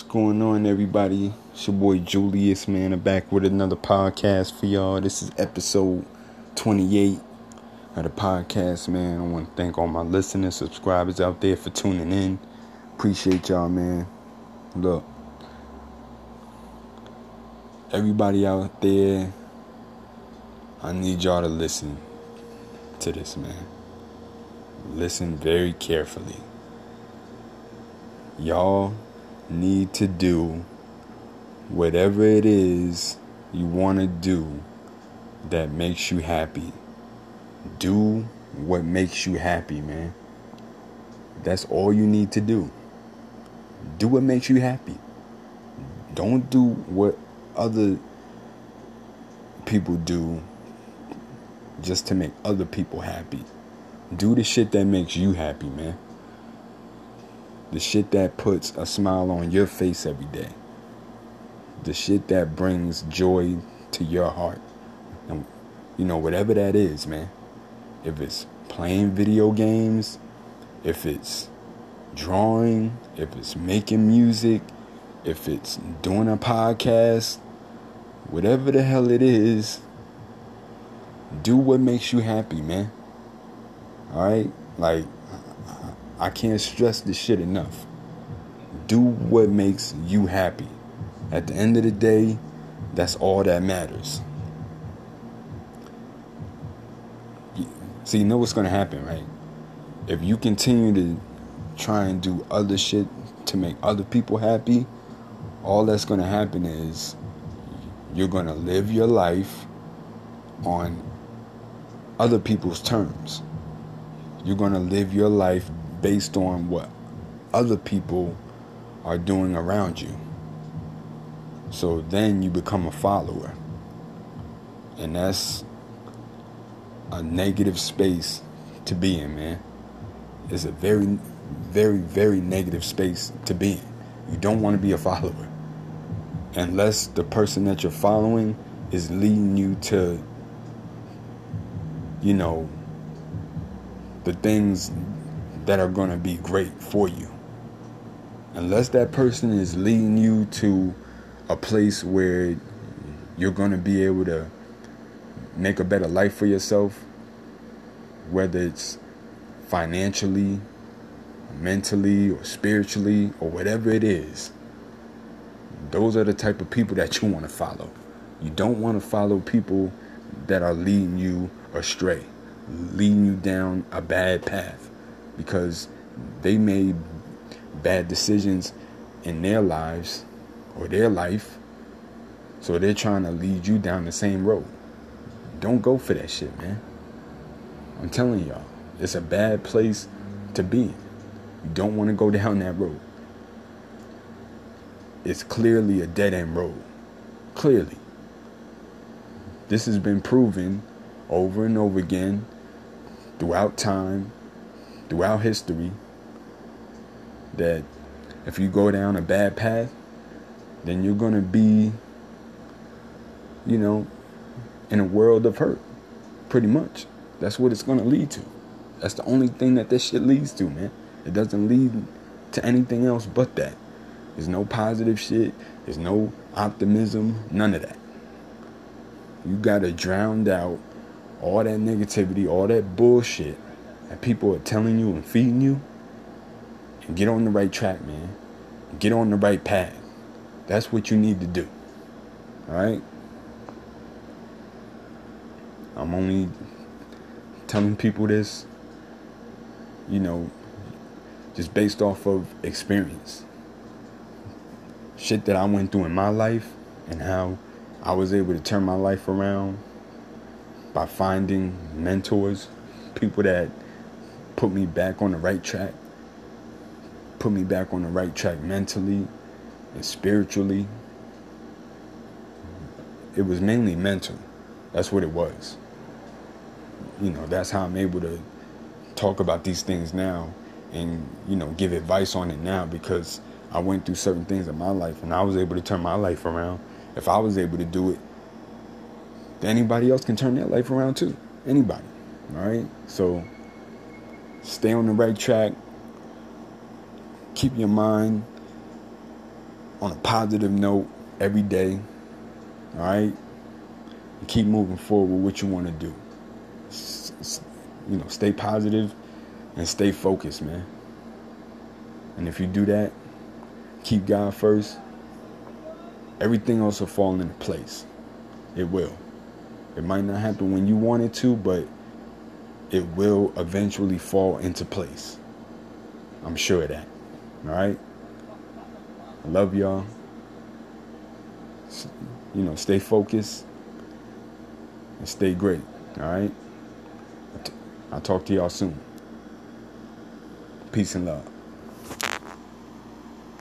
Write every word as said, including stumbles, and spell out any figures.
What's going on, everybody? It's your boy Julius, man. I'm back with another podcast for y'all. This is episode twenty-eight of the podcast, man. I want to thank all my listeners, subscribers out there for tuning in. Appreciate y'all, man. Look, everybody out there, I need y'all to listen to this, man. Listen very carefully. Y'all need to do whatever it is you want to do that makes you happy. Do what makes you happy, man. That's all you need to do. Do what makes you happy. Don't do what other people do just to make other people happy. Do the shit that makes you happy, man. The shit that puts a smile on your face every day. The shit that brings joy to your heart. And, you know, whatever that is, man. If it's playing video games, if it's drawing, if it's making music, if it's doing a podcast, whatever the hell it is, do what makes you happy, man. All right? Like, I can't stress this shit enough. Do what makes you happy. At the end of the day, that's all that matters. See, you know what's going to happen, right? If you continue to try and do other shit to make other people happy, all that's going to happen is you're going to live your life on other people's terms. You're going to live your life based on what other people are doing around you. So then you become a follower. And that's a negative space to be in, man. It's a very, very, very negative space to be in. You don't want to be a follower. Unless the person that you're following is leading you to, you know, the things that are going to be great for you. Unless that person is leading you to a place where you're going to be able to make a better life for yourself, whether it's financially, mentally, or spiritually, or whatever it is, those are the type of people that you want to follow. You don't want to follow people that are leading you astray, leading you down a bad path, because they made bad decisions in their lives or their life. So they're trying to lead you down the same road. Don't go for that shit, man. I'm telling y'all, it's a bad place to be in. You don't want to go down that road. It's clearly a dead-end road. Clearly. This has been proven over and over again throughout time, throughout history, that if you go down a bad path, then you're going to be, you know, in a world of hurt, pretty much. That's what it's going to lead to. That's the only thing that this shit leads to, man. It doesn't lead to anything else but that. There's no positive shit. There's no optimism. None of that. You got to drown out all that negativity, all that bullshit that people are telling you and feeding you, and get on the right track, man. Get on the right path. That's what you need to do. All right? I'm only telling people this, you know, just based off of experience. Shit that I went through in my life and how I was able to turn my life around by finding mentors, people that put me back on the right track, put me back on the right track mentally and spiritually. It was mainly mental. That's what it was. You know, that's how I'm able to talk about these things now and, you know, give advice on it now, because I went through certain things in my life and I was able to turn my life around. If I was able to do it, then anybody else can turn their life around too. Anybody. All right? So stay on the right track. Keep your mind on a positive note every day, all right? And keep moving forward with what you want to do. You know, stay positive and stay focused, man. And if you do that, keep God first, everything else will fall into place. It will. It might not happen when you want it to, but it will eventually fall into place. I'm sure of that. All right? I love y'all. You know, stay focused and stay great. All right? I'll talk to y'all soon. Peace and love.